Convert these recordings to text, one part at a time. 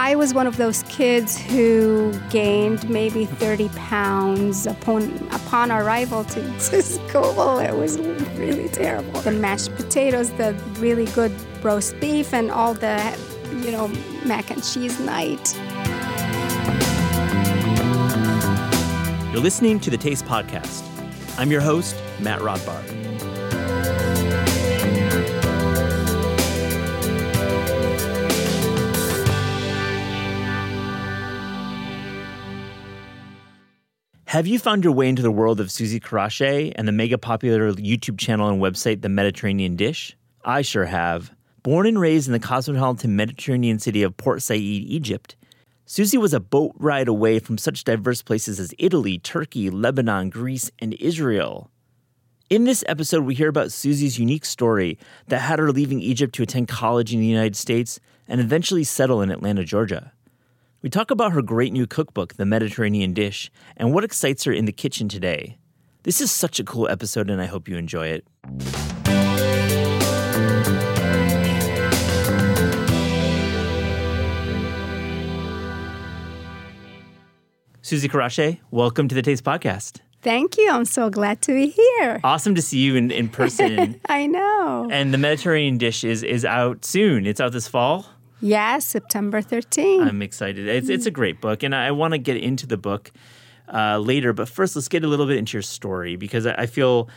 I was one of those kids who gained maybe 30 pounds upon arrival to school. It was really terrible. The mashed potatoes, the really good roast beef, and all the, you know, mac and cheese night. You're listening to The Taste Podcast. I'm your host, Matt Rodbard. Have you found your way into the world of Suzy Karadsheh and the mega-popular YouTube channel and website, The Mediterranean Dish? I sure have. Born and raised in the cosmopolitan Mediterranean city of Port Said, Egypt, Suzy was a boat ride away from such diverse places as Italy, Turkey, Lebanon, Greece, and Israel. In this episode, we hear about Suzy's unique story that had her leaving Egypt to attend college in the United States and eventually settle in Atlanta, Georgia. We talk about her great new cookbook, The Mediterranean Dish, and what excites her in the kitchen today. This is such a cool episode, and I hope you enjoy it. Suzy Karadsheh, welcome to The Taste Podcast. Thank you. I'm so glad to be here. Awesome to see you in person. I know. And The Mediterranean Dish is out soon. It's out this fall. Yes, September 13th. I'm excited. It's a great book, and I want to get into the book later. But first, let's get a little bit into your story, because I feel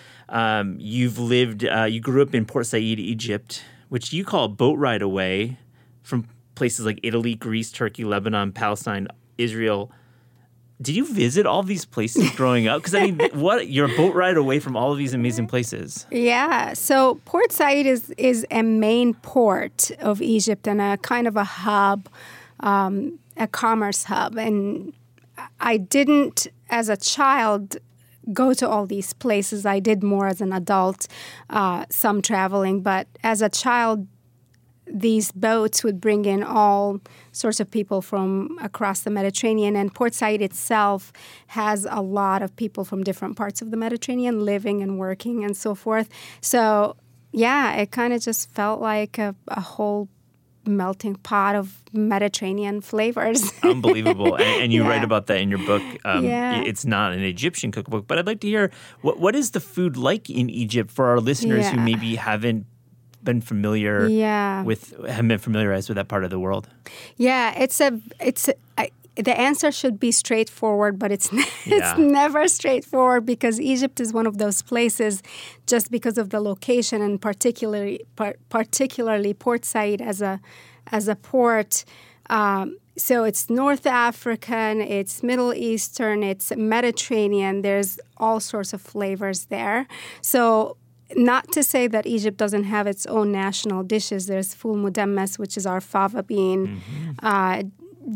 you've lived you grew up in Port Said, Egypt, which you call a boat ride away from places like Italy, Greece, Turkey, Lebanon, Palestine, Israel. Did you visit all these places growing up? Because, I mean, you're a boat ride away from all of these amazing places. Yeah. So Port Said is a main port of Egypt and a kind of a hub, a commerce hub. And I didn't, as a child, go to all these places. I did more as an adult, some traveling. But as a child, these boats would bring in all sorts of people from across the Mediterranean. And Port Said itself has a lot of people from different parts of the Mediterranean living and working and so forth. So, yeah, it kind of just felt like a whole melting pot of Mediterranean flavors. Unbelievable. And you write about that in your book. It's not an Egyptian cookbook. But I'd like to hear, what is the food like in Egypt for our listeners who maybe haven't been familiar with, haven't been familiarized with that part of the world? Yeah, the answer should be straightforward, but it's never straightforward, because Egypt is one of those places, just because of the location, and particularly Port Said as a port. So it's North African, it's Middle Eastern, it's Mediterranean. There's all sorts of flavors there. So, not to say that Egypt doesn't have its own national dishes. There's ful mudammas, which is our fava bean. Mm-hmm.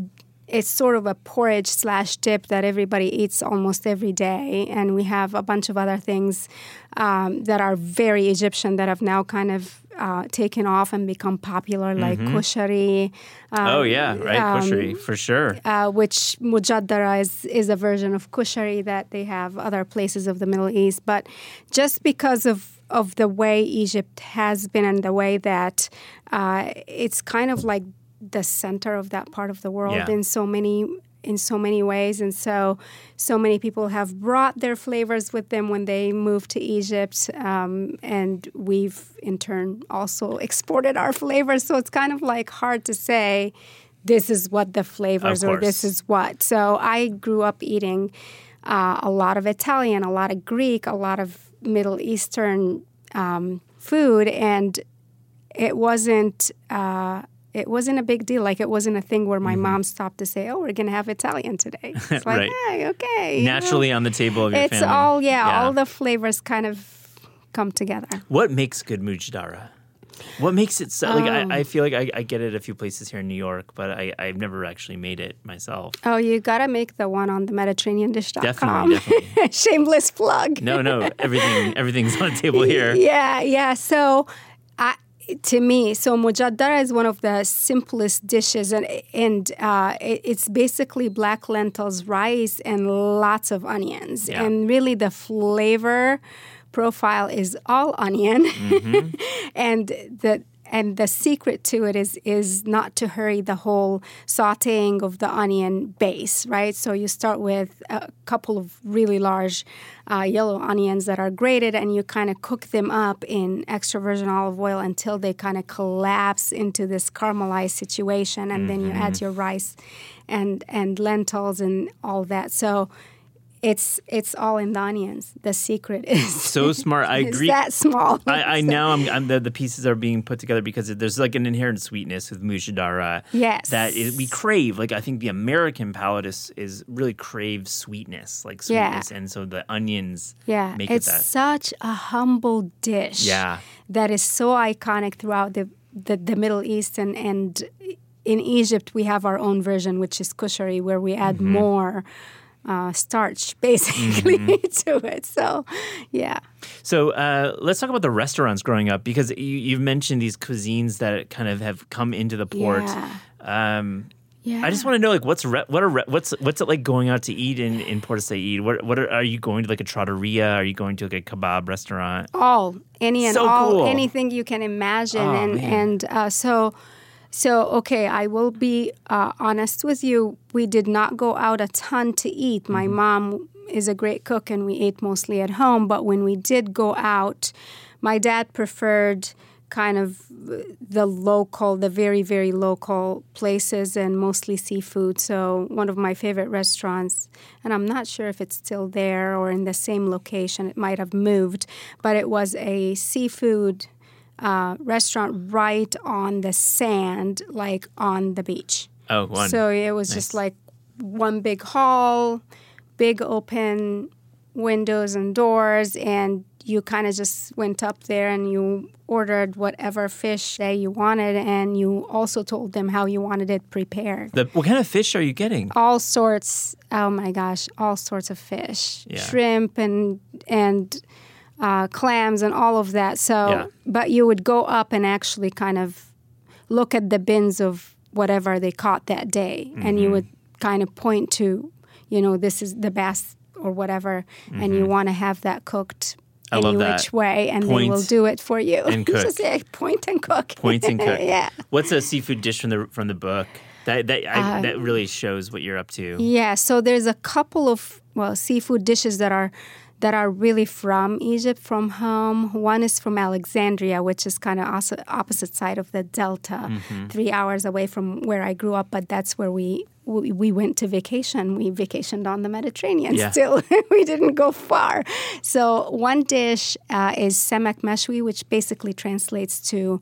It's sort of a porridge / dip that everybody eats almost every day. And we have a bunch of other things that are very Egyptian that have now kind of taken off and become popular, like kushari. Kushari, for sure. Which mujaddara is a version of kushari that they have other places of the Middle East. But just because of the way Egypt has been and the way that it's kind of like the center of that part of the world in so many ways. And so many people have brought their flavors with them when they moved to Egypt. And we've, in turn, also exported our flavors. So it's kind of like hard to say, this is what the flavors or this is what. So I grew up eating a lot of Italian, a lot of Greek, a lot of Middle Eastern food, and it wasn't a big deal. Like, it wasn't a thing where my mom stopped to say, "Oh, we're gonna have Italian today." It's like, okay, naturally on the table of your family. It's all all the flavors kind of come together. What makes good mujaddara? What makes it so? I feel like I get it a few places here in New York, but I've never actually made it myself. Oh, you gotta make the one on the MediterraneanDish.com. Definitely. Shameless plug. No, everything's on the table here. Yeah. So, To me, mujaddara is one of the simplest dishes, and it's basically black lentils, rice, and lots of onions. Yeah. And really, the flavor profile is all onion, and the And the secret to it is not to hurry the whole sautéing of the onion base, right? So you start with a couple of really large yellow onions that are grated, and you kind of cook them up in extra virgin olive oil until they kind of collapse into this caramelized situation, and then you add your rice and lentils and all that. So It's all in the onions. The secret is so smart. I agree. It's that small. The pieces are being put together because there's like an inherent sweetness with mushadara. Yes, we crave. Like I think the American palate is really craves sweetness, like sweetness, and so the onions. Yeah, make it's it that. Such a humble dish. Yeah, that is so iconic throughout the Middle East and in Egypt we have our own version, which is kushari, where we add more. Starch, basically, to it. So, yeah. So let's talk about the restaurants growing up, because you've mentioned these cuisines that kind of have come into the port. Yeah. I just want to know, like, what's it like going out to eat in Port Said? Are you going to like a trattoria? Are you going to like a kebab restaurant? Anything you can imagine, So, okay, I will be honest with you. We did not go out a ton to eat. My mom is a great cook, and we ate mostly at home. But when we did go out, my dad preferred kind of the very, very local places and mostly seafood. So one of my favorite restaurants, and I'm not sure if it's still there or in the same location. It might have moved, but it was a seafood restaurant right on the sand, like on the beach. Oh, one. So it was just like one big hall, big open windows and doors, and you kind of just went up there and you ordered whatever fish that you wanted, and you also told them how you wanted it prepared. What kind of fish are you getting? All sorts. Oh my gosh, all sorts of fish. Yeah. Shrimp and clams and all of that. So, but you would go up and actually kind of look at the bins of whatever they caught that day, and you would kind of point to, this is the best or whatever, and you want to have that cooked any which way, and they will do it for you. And cook. Just say, point and cook. Point and cook. Yeah. What's a seafood dish from the book? That really shows what you're up to. Yeah. So there's a couple of seafood dishes that are really from Egypt, from home. One is from Alexandria, which is kind of opposite side of the Delta, 3 hours away from where I grew up, but that's where we went to vacation. We vacationed on the Mediterranean still. We didn't go far. So one dish is semak mashwi, which basically translates to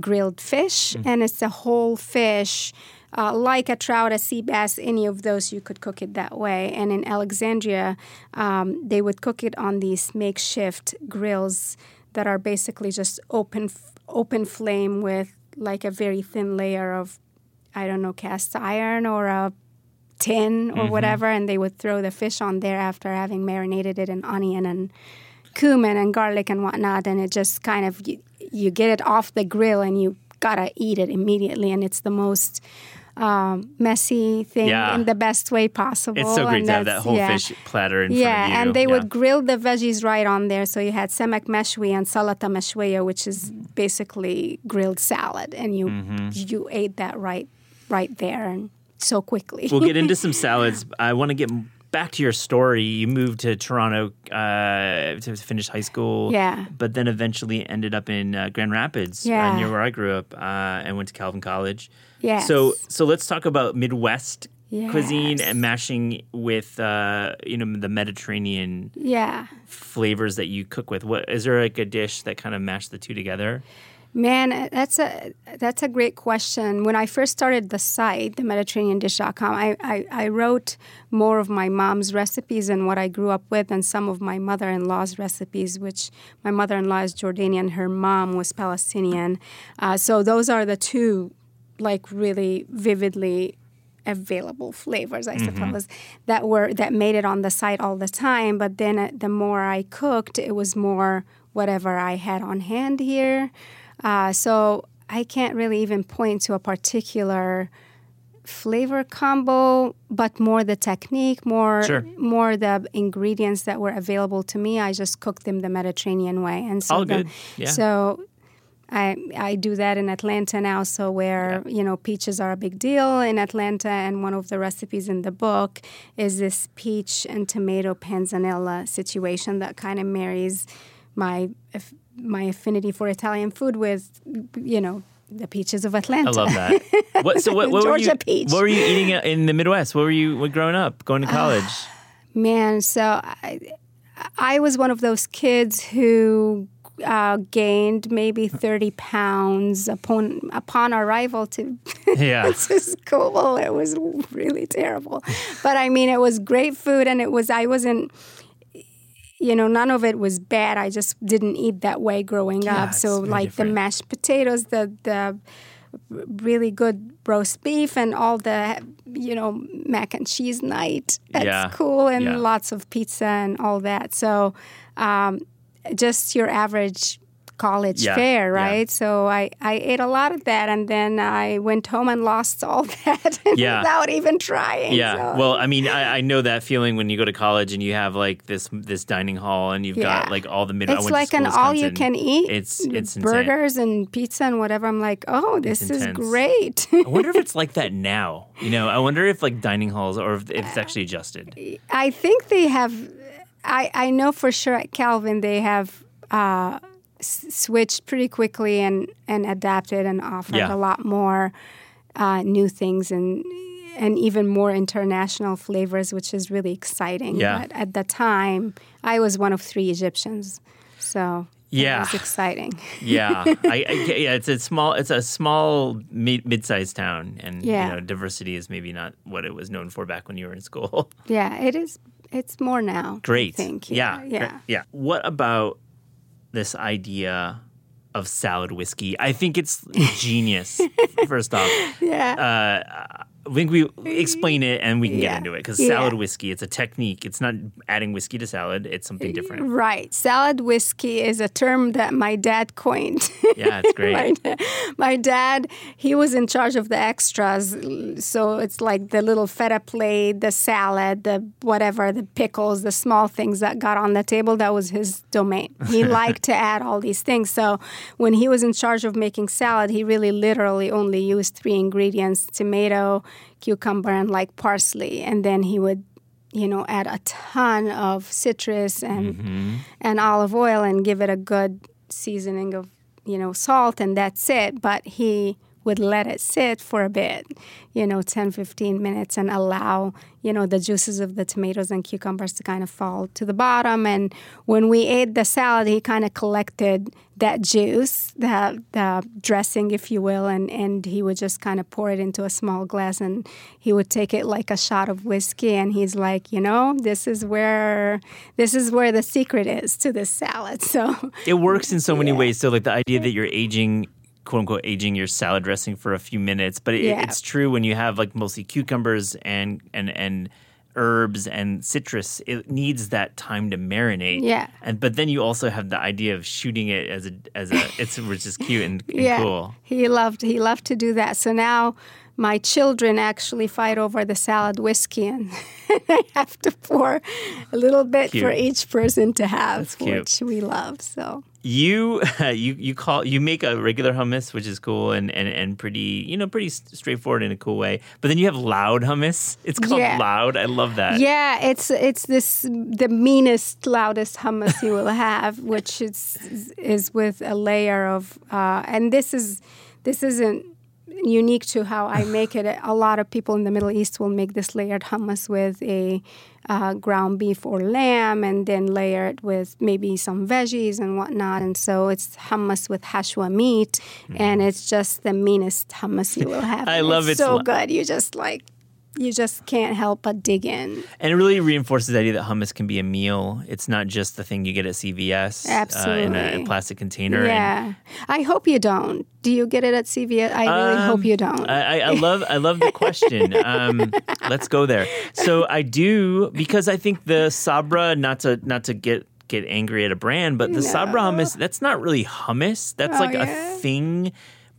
grilled fish, and it's a whole fish. Like a trout, a sea bass, any of those, you could cook it that way. And in Alexandria, they would cook it on these makeshift grills that are basically just open flame with like a very thin layer of, I don't know, cast iron or a tin or whatever. And they would throw the fish on there after having marinated it in onion and cumin and garlic and whatnot. And it just kind of, you get it off the grill and you gotta eat it immediately. And it's the most messy thing in the best way possible. It's so great to have that whole fish platter in front of you. Yeah, and they would grill the veggies right on there. So you had semak meshwi and salata meshwiya, which is basically grilled salad. And you ate that right there and so quickly. We'll get into some salads. I want to get back to your story. You moved to Toronto to finish high school, but then eventually ended up in Grand Rapids, near where I grew up, and went to Calvin College. Yes. So let's talk about Midwest cuisine and mashing with the Mediterranean flavors that you cook with. What is there like a dish that kind of mashed the two together? Man, that's a great question. When I first started the site, themediterraneandish.com, I wrote more of my mom's recipes and what I grew up with and some of my mother-in-law's recipes, which my mother-in-law is Jordanian. Her mom was Palestinian. So those are the two, like, really vividly available flavors, I suppose, that made it on the site all the time. But then the more I cooked, it was more whatever I had on hand here. So I can't really even point to a particular flavor combo, but more the technique, more the ingredients that were available to me. I just cooked them the Mediterranean way. And so all good. Yeah. So I do that in Atlanta now, so where, you know, peaches are a big deal in Atlanta, and one of the recipes in the book is this peach and tomato panzanella situation that kind of marries my affinity for Italian food with, you know, the peaches of Atlanta. I love that. What Georgia peach. What were you eating in the Midwest? What were you growing up, going to college? I was one of those kids who gained maybe 30 pounds upon arrival to to school. It was really terrible. But I mean, it was great food, and I wasn't, you know, none of it was bad. I just didn't eat that way growing up. So like different. The mashed potatoes, the really good roast beef, and all the, you know, mac and cheese night at school, and lots of pizza and all that. So just your average college fare, right? Yeah. So I ate a lot of that, and then I went home and lost all that without even trying. Yeah. So. Well, I mean, I know that feeling when you go to college and you have like this dining hall, and you've got like all the Midwest. It's like an all-you-can-eat. It's burgers and pizza and whatever. I'm like, oh, this is great. I wonder if it's like that now. You know, I wonder if like dining halls, or if it's actually adjusted. I think they have. I know for sure at Calvin they have switched pretty quickly and adapted and offered a lot more new things and even more international flavors, which is really exciting. Yeah. But at the time, I was one of 3 Egyptians, so it was exciting. It's a small mid-sized town, and you know, diversity is maybe not what it was known for back when you were in school. Yeah, it is. It's more now. Great. I think. Yeah. What about this idea of salad whiskey? I think it's genius, first off. I think we explain it and we can get into it, because salad whiskey, it's a technique. It's not adding whiskey to salad. It's something different. Right. Salad whiskey is a term that my dad coined. Yeah, it's great. My dad, he was in charge of the extras. So it's like the little feta plate, the salad, the whatever, the pickles, the small things that got on the table. That was his domain. He liked to add all these things. So when he was in charge of making salad, he really literally only used 3 ingredients: tomato, cucumber, and like parsley, and then he would, you know, add a ton of citrus and olive oil and give it a good seasoning of, you know, salt, and that's it. But he would let it sit for a bit, you know, 10-15 minutes, and allow, you know, the juices of the tomatoes and cucumbers to kind of fall to the bottom. And when we ate the salad, he kind of collected that juice, the dressing, if you will, and he would just kind of pour it into a small glass, and he would take it like a shot of whiskey. And he's like, you know, this is where the secret is to this salad. So it works in so many ways. So like the idea that you're aging your salad dressing for a few minutes, but it's true when you have like mostly cucumbers and herbs and citrus, it needs that time to marinate. Yeah. But then you also have the idea of shooting it as a it's which is cute and cool. He loved to do that. So now my children actually fight over the salad whiskey, and I have to pour a little bit for each person to have, which we love. So you make a regular hummus, which is cool and pretty straightforward in a cool way. But then you have loud hummus. It's called loud. I love that. Yeah, it's the meanest, loudest hummus you will have, which is with a layer of and this isn't unique to how I make it. A lot of people in the Middle East will make this layered hummus with a ground beef or lamb, and then layer it with maybe some veggies and whatnot. And so it's hummus with hashwa meat, and it's just the meanest hummus you will have. I love it. It's so good. You just can't help but dig in. And it really reinforces the idea that hummus can be a meal. It's not just the thing you get at CVS in a plastic container. Yeah. I hope you don't. Do you get it at CVS? I really hope you don't. I love the question. Let's go there. So I do, because I think the Sabra, not to get angry at a brand, but the Sabra hummus, that's not really hummus. That's a thing.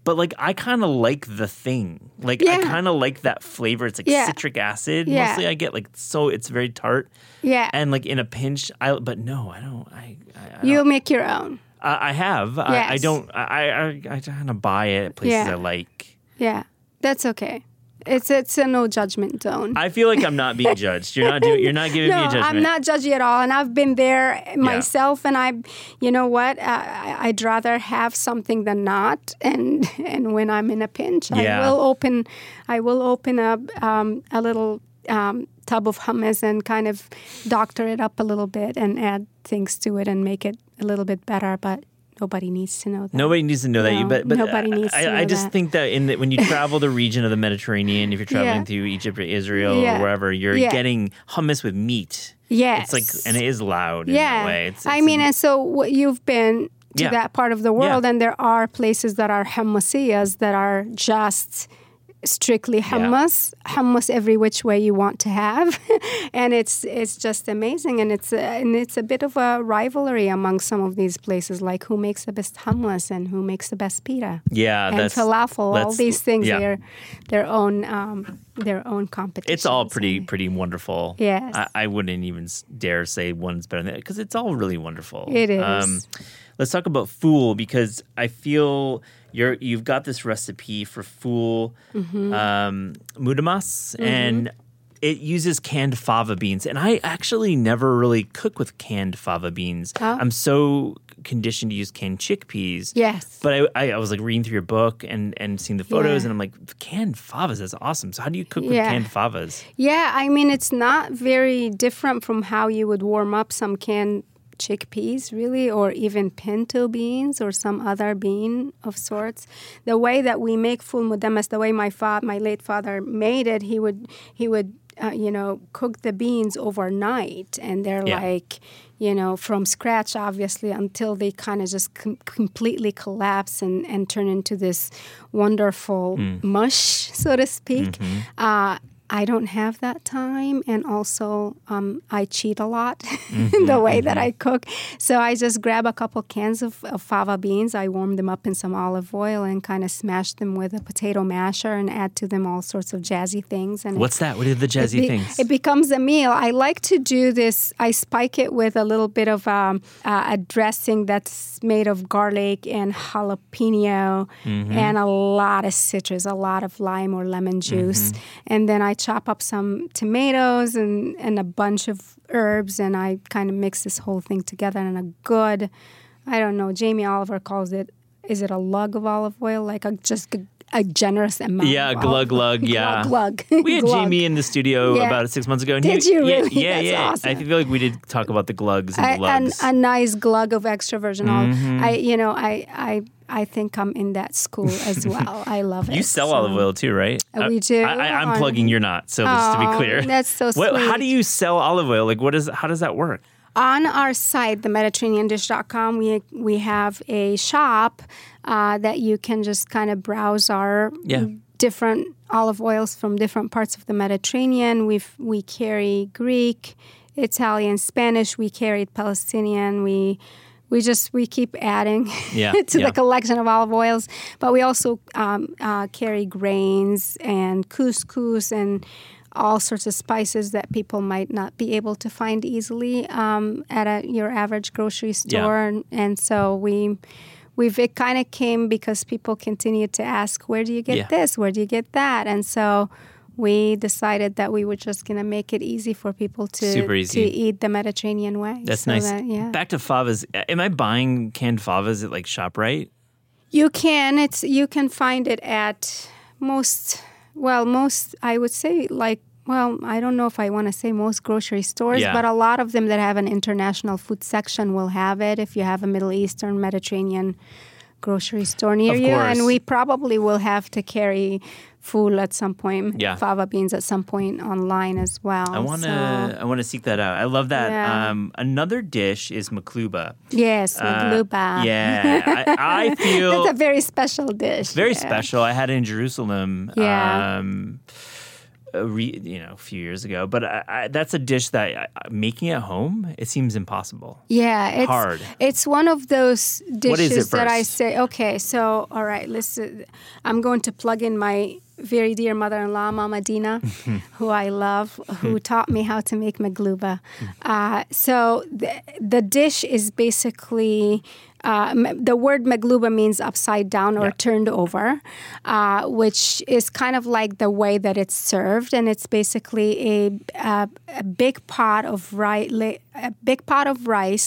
But, like, I kind of like the thing. Like, I kind of like that flavor. It's, like, citric acid. Yeah. Mostly I get, like, so it's very tart. Yeah. And, like, in a pinch, I don't. You'll make your own. I have. Yes. I kind of buy it at places I like. Yeah, that's okay. It's a no judgment zone. I feel like I'm not being judged. You're not giving me a judgment. I'm not judgy at all, and I've been there myself. Yeah. And I'd rather have something than not. And when I'm in a pinch, I will open up a little tub of hummus and kind of doctor it up a little bit and add things to it and make it a little bit better. But nobody needs to know that. Nobody needs to know that. But nobody needs to know that. I just think that when you travel the region of the Mediterranean, if you're traveling through Egypt or Israel or wherever, you're getting hummus with meat. Yes. It's like, and it is loud in that way. So you've been to that part of the world, and there are places that are hummusiyas that are just strictly hummus every which way you want to have, and it's just amazing, and it's a bit of a rivalry among some of these places, like who makes the best hummus and who makes the best pita, and falafel. All these things are their own competition. It's all pretty wonderful. Yes, I wouldn't even dare say one's better than the other because it's all really wonderful. It is. Let's talk about fool, because I feel you've got this recipe for fool mudamas, and it uses canned fava beans. And I actually never really cook with canned fava beans. Oh. I'm so conditioned to use canned chickpeas. Yes. But I was like reading through your book and seeing the photos, and I'm like, canned favas, that's awesome. So how do you cook with canned favas? Yeah, it's not very different from how you would warm up some canned chickpeas, really, or even pinto beans or some other bean of sorts. The way that we make ful mudamas, the way my late father made it, he would cook the beans overnight, and they're from scratch, obviously, until they kind of just completely collapse and turn into this wonderful mush, so to speak. Mm-hmm. I don't have that time, and also I cheat a lot in the way that I cook. So I just grab a couple cans of fava beans. I warm them up in some olive oil and kind of smash them with a potato masher and add to them all sorts of jazzy things. And what's that? What are the jazzy things? It becomes a meal. I like to do this. I spike it with a little bit of a dressing that's made of garlic and jalapeno and a lot of citrus, a lot of lime or lemon juice. And then I chop up some tomatoes and a bunch of herbs, and I kind of mix this whole thing together in a good, I don't know, Jamie Oliver calls it, is it a lug of olive oil? Like a generous amount. Yeah, glug, yeah. We had Jamie in the studio about 6 months ago. And did you really? Yeah, That's awesome. I feel like we did talk about the glugs and the lugs. A nice glug of extra virgin olive. I think I'm in that school as well. I love it. You sell olive oil too, right? We do. I'm plugging. You're not. So just to be clear, that's so sweet. How do you sell olive oil? Like, how does that work? On our site, themediterraneandish.com, we have a shop that you can just kind of browse our different olive oils from different parts of the Mediterranean. We carry Greek, Italian, Spanish. We carry Palestinian. We keep adding to the collection of olive oils, but we also carry grains and couscous and all sorts of spices that people might not be able to find easily at your average grocery store, and so it kind of came because people continued to ask, where do you get this? Where do you get that? And so we decided that we were just going to make it easy for people to eat the Mediterranean way. That's so nice. Back to favas. Am I buying canned favas at like ShopRite? You can. You can find it at most, I would say, like, well, I don't know if I want to say most grocery stores, but a lot of them that have an international food section will have it if you have a Middle Eastern, Mediterranean grocery store near you. And we probably will have to carry fool at some point, fava beans at some point online as well. I want to seek that out. I love that. Yeah. Another dish is makluba. Yes, makluba. Yeah. I feel... That's a very special dish. Very special. I had it in Jerusalem. Yeah. A few years ago, but that's a dish that making at home, it seems impossible. Yeah, it's hard. It's one of those dishes that I say, okay, so all right, listen, I'm going to plug in my very dear mother-in-law, Mama Dina, who I love, who taught me how to make makluba. So the dish is basically The word magluba means upside down or turned over, which is kind of like the way that it's served, and it's basically a big pot of rice,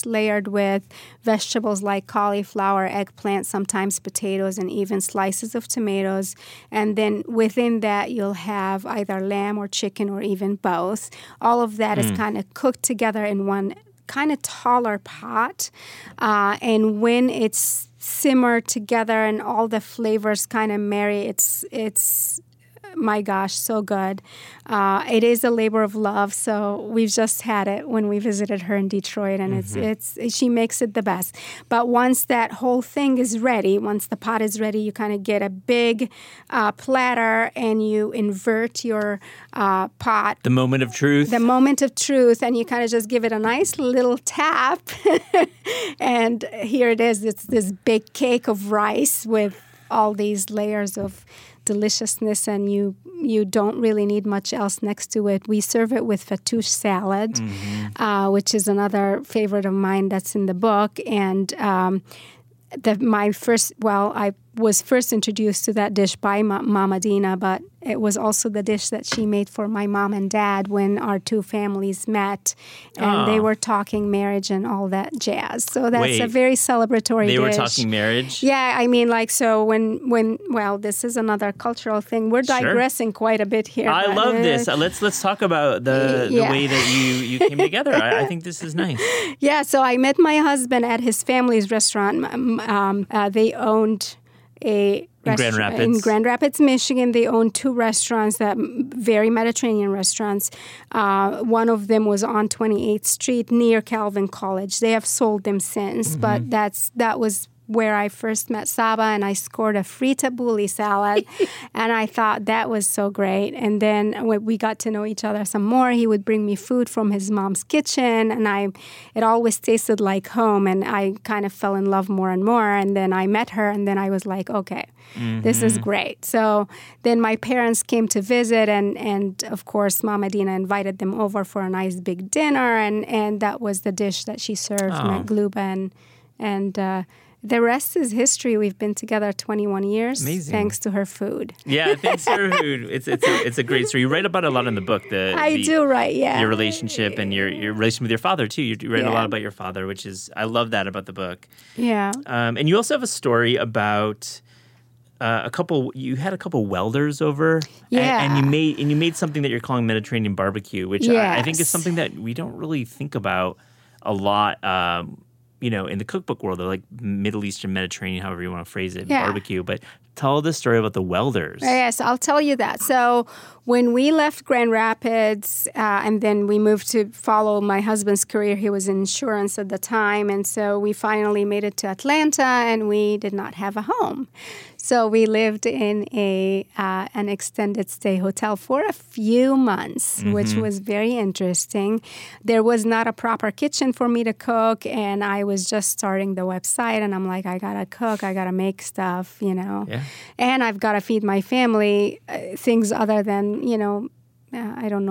layered with vegetables like cauliflower, eggplant, sometimes potatoes, and even slices of tomatoes. And then within that, you'll have either lamb or chicken or even both. All of that is kind of cooked together in one kind of taller pot. And when it's simmered together and all the flavors kind of marry, it's my gosh, so good. It is a labor of love. So we've just had it when we visited her in Detroit, and it's she makes it the best. But once that whole thing is ready, once the pot is ready, you kind of get a big platter and you invert your pot. The moment of truth. The moment of truth. And you kind of just give it a nice little tap. And here it is. It's this big cake of rice with all these layers of deliciousness, and you don't really need much else next to it. We serve it with fattoush salad, which is another favorite of mine that's in the book. And I was first introduced to that dish by Mama Dina, but it was also the dish that she made for my mom and dad when our two families met, and they were talking marriage and all that jazz. So that's a very celebratory dish. They were talking marriage? Yeah, I mean, like, so when this is another cultural thing. We're digressing quite a bit here. I love this. Let's talk about the way that you came together. I think this is nice. Yeah, so I met my husband at his family's restaurant. They owned a restaurant in Grand Rapids, Michigan. They owned two restaurants, that very Mediterranean restaurants. One of them was on 28th Street near Calvin College. They have sold them since, but that was where I first met Saba, and I scored a frita tabbouleh salad, and I thought that was so great. And then when we got to know each other some more, he would bring me food from his mom's kitchen, and it always tasted like home, and I kind of fell in love more and more. And then I met her, and then I was like, okay, this is great. So then my parents came to visit, and of course, Mama Dina invited them over for a nice big dinner, and that was the dish that she served, magluba, and the rest is history. We've been together 21 years. Amazing. Thanks to her food. Yeah, thanks to her food. It's a great story. You write about a lot in the book. I do write. Your relationship and your relationship with your father, too. You write a lot about your father, which is, I love that about the book. Yeah. And you also have a story about you had a couple welders over, and you made something that you're calling Mediterranean barbecue, which I think is something that we don't really think about a lot, in the cookbook world, they're like Middle Eastern, Mediterranean, however you want to phrase it, barbecue. But tell the story about the welders. Yes, I'll tell you that. So when we left Grand Rapids and then we moved to follow my husband's career, he was in insurance at the time. And so we finally made it to Atlanta, and we did not have a home. So we lived in an extended stay hotel for a few months, which was very interesting. There was not a proper kitchen for me to cook, and I was just starting the website, and I'm like, I gotta cook, I gotta make stuff, and I've gotta feed my family things other than,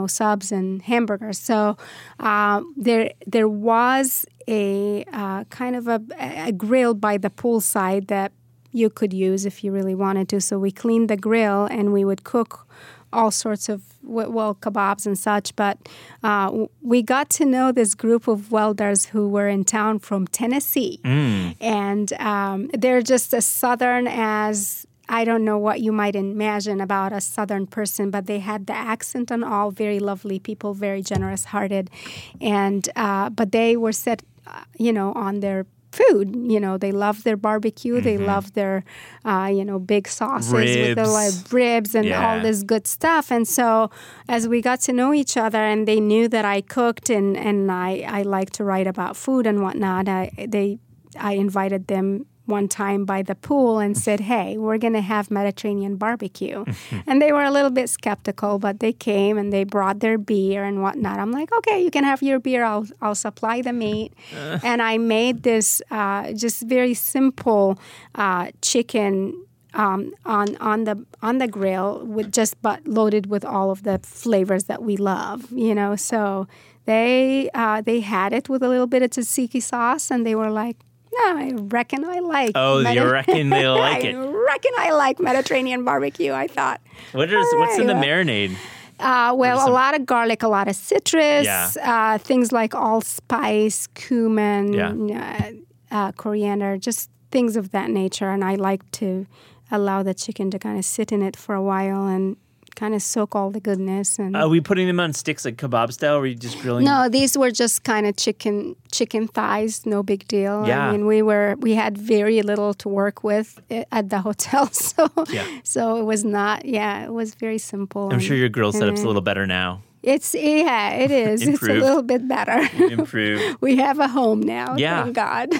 subs and hamburgers. So there was a kind of a grill by the poolside that you could use if you really wanted to. So we cleaned the grill, and we would cook all sorts of, kebabs and such. But we got to know this group of welders who were in town from Tennessee. And they're just as Southern as, I don't know what you might imagine about a Southern person, but they had the accent and all, very lovely people, very generous-hearted. And but they were set, on their food. They love their barbecue. They love their, big sauces with the ribs and all this good stuff. And so as we got to know each other, and they knew that I cooked and I like to write about food and whatnot, I invited them one time by the pool and said, hey, we're going to have Mediterranean barbecue. And they were a little bit skeptical, but they came and they brought their beer and whatnot. I'm like, okay, you can have your beer. I'll supply the meat. And I made this just very simple chicken on the grill with but loaded with all of the flavors that we love, So they had it with a little bit of tzatziki sauce, and they were like, No, I reckon I like. Oh, you reckon they like it? I reckon I like Mediterranean barbecue, I thought. What's in the marinade? A lot of garlic, a lot of citrus, things like allspice, cumin, coriander, just things of that nature. And I like to allow the chicken to kind of sit in it for a while and kind of soak all the goodness. And are we putting them on sticks like kebab style, or are you just grilling? No, these were just kind of chicken thighs, no big deal. Yeah. I mean, we had very little to work with at the hotel, so it was not. Yeah, it was very simple. I'm sure your grill setup's a little better now. It is. It's a little bit better. Improved. We have a home now, thank God.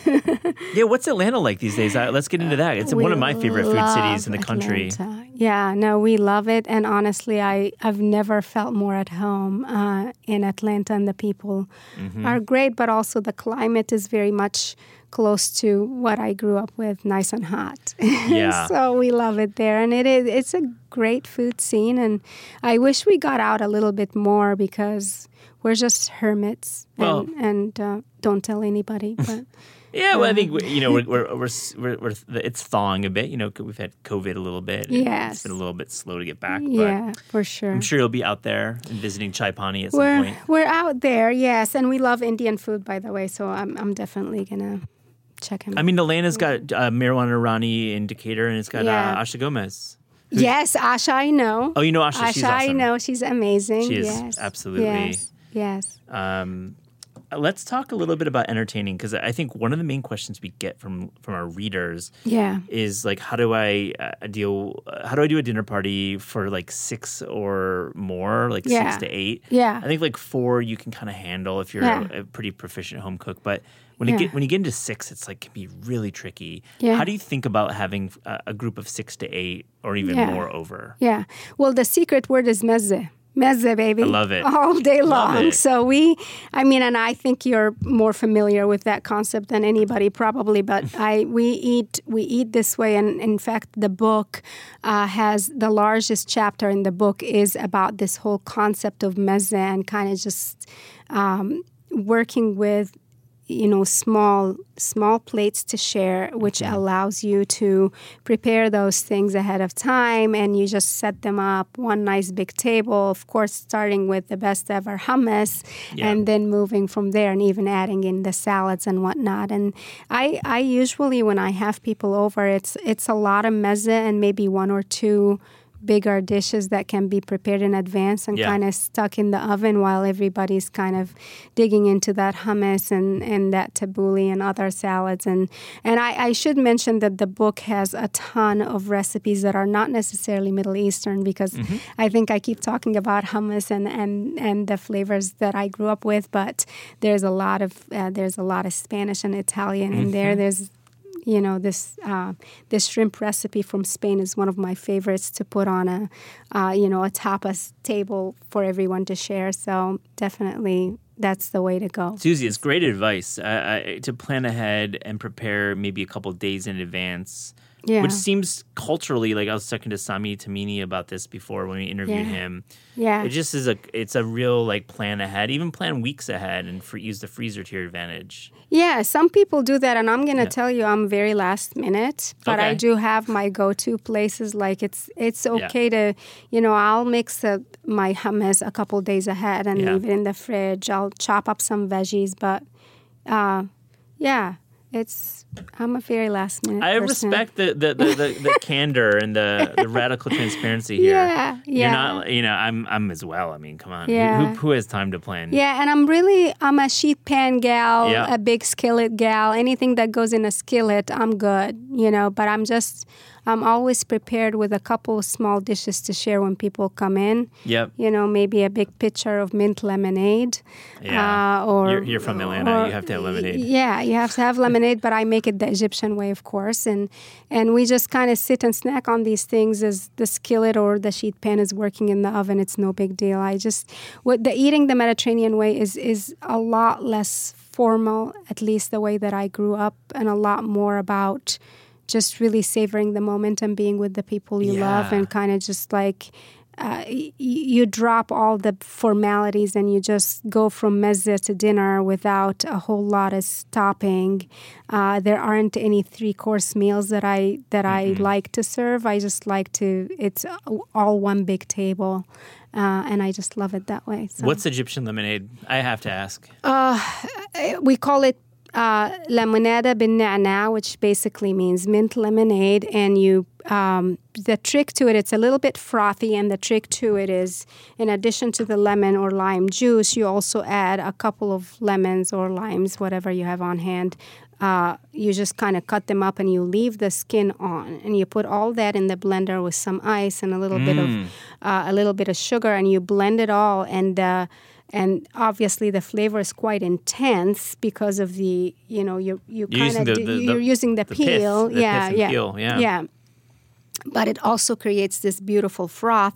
Yeah, what's Atlanta like these days? Let's get into that. It's one of my favorite food cities in the country. Atlanta. Yeah, no, we love it. And honestly, I've never felt more at home in Atlanta. And the people are great, but also the climate is very much close to what I grew up with, nice and hot. Yeah. So we love it there. And it's a great food scene. And I wish we got out a little bit more because we're just hermits and don't tell anybody. But yeah, well, I think we're it's thawing a bit. You know, we've had COVID a little bit. Yes. It's been a little bit slow to get back. Yeah, for sure. I'm sure you'll be out there and visiting Chai Pani at some point. We're out there, yes, and we love Indian food, by the way. So I'm definitely gonna check him out. I mean, Atlanta's got Mirwan Irani in Decatur, and it's got Asha Gomez. Yes, Asha, I know. Oh, you know Asha? Asha, she's awesome. I know. She's amazing. She is, absolutely. Yes. Let's talk a little bit about entertaining, because I think one of the main questions we get from our readers is like, how do I do a dinner party for like six or more, 6 to 8? Yeah. I think like 4 you can kind of handle if you're a pretty proficient home cook, but when you get into 6, it's like can be really tricky. Yeah. How do you think about having a group of 6 to 8 or even more over? Yeah. Well, the secret word is mezze. Mezze, baby. I love it. All day long. So and I think you're more familiar with that concept than anybody probably, but we eat this way. And in fact, the book has the largest chapter in the book is about this whole concept of mezze and kind of just working with, small plates to share, which allows you to prepare those things ahead of time, and you just set them up, one nice big table, of course, starting with the best ever hummus, and then moving from there and even adding in the salads and whatnot. And I usually, when I have people over, it's a lot of mezze and maybe 1 or 2 bigger dishes that can be prepared in advance and kind of stuck in the oven while everybody's kind of digging into that hummus and that tabbouleh and other salads. And I should mention that the book has a ton of recipes that are not necessarily Middle Eastern, because I think I keep talking about hummus and the flavors that I grew up with, but there's a lot of Spanish and Italian in there. There's this shrimp recipe from Spain is one of my favorites to put on a tapas table for everyone to share. So definitely that's the way to go. Suzy, it's great advice to plan ahead and prepare maybe a couple of days in advance, which seems culturally, like I was talking to Sami Tamimi about this before when we interviewed him. Yeah. It just is it's a real like plan ahead, even plan weeks ahead and use the freezer to your advantage. Yeah, some people do that, and I'm going to tell you I'm very last minute, but I do have my go-to places. Like it's okay to, I'll mix my hummus a couple days ahead and leave it in the fridge. I'll chop up some veggies, but I'm a very last minute person. Respect the candor and the radical transparency here. Yeah. You're not, I'm as well. I mean, come on. Yeah. Who has time to plan? Yeah, and I'm a sheet pan gal, a big skillet gal. Anything that goes in a skillet, I'm good, but I'm always prepared with a couple of small dishes to share when people come in. Yep. Maybe a big pitcher of mint lemonade. Yeah. Or you're from Atlanta. You have to have lemonade. Yeah, you have to have lemonade, but I make it the Egyptian way, of course. And we just kind of sit and snack on these things as the skillet or the sheet pan is working in the oven. It's no big deal. Eating the Mediterranean way is a lot less formal, at least the way that I grew up, and a lot more about just really savoring the moment and being with the people you love and kind of just like you drop all the formalities and you just go from mezze to dinner without a whole lot of stopping. There aren't any three-course meals that I like to serve. I just like to, it's all one big table, and I just love it that way. So. What's Egyptian lemonade? I have to ask. We call it Lemonada bin na'na, which basically means mint lemonade, and you the trick to it, it's a little bit frothy, and the trick to it is, in addition to the lemon or lime juice, you also add a couple of lemons or limes, whatever you have on hand. You just kind of cut them up and you leave the skin on, and you put all that in the blender with some ice and a little bit of sugar, and you blend it all, and obviously the flavor is quite intense because of the, you know, you're using the peel. Peel. But it also creates this beautiful froth,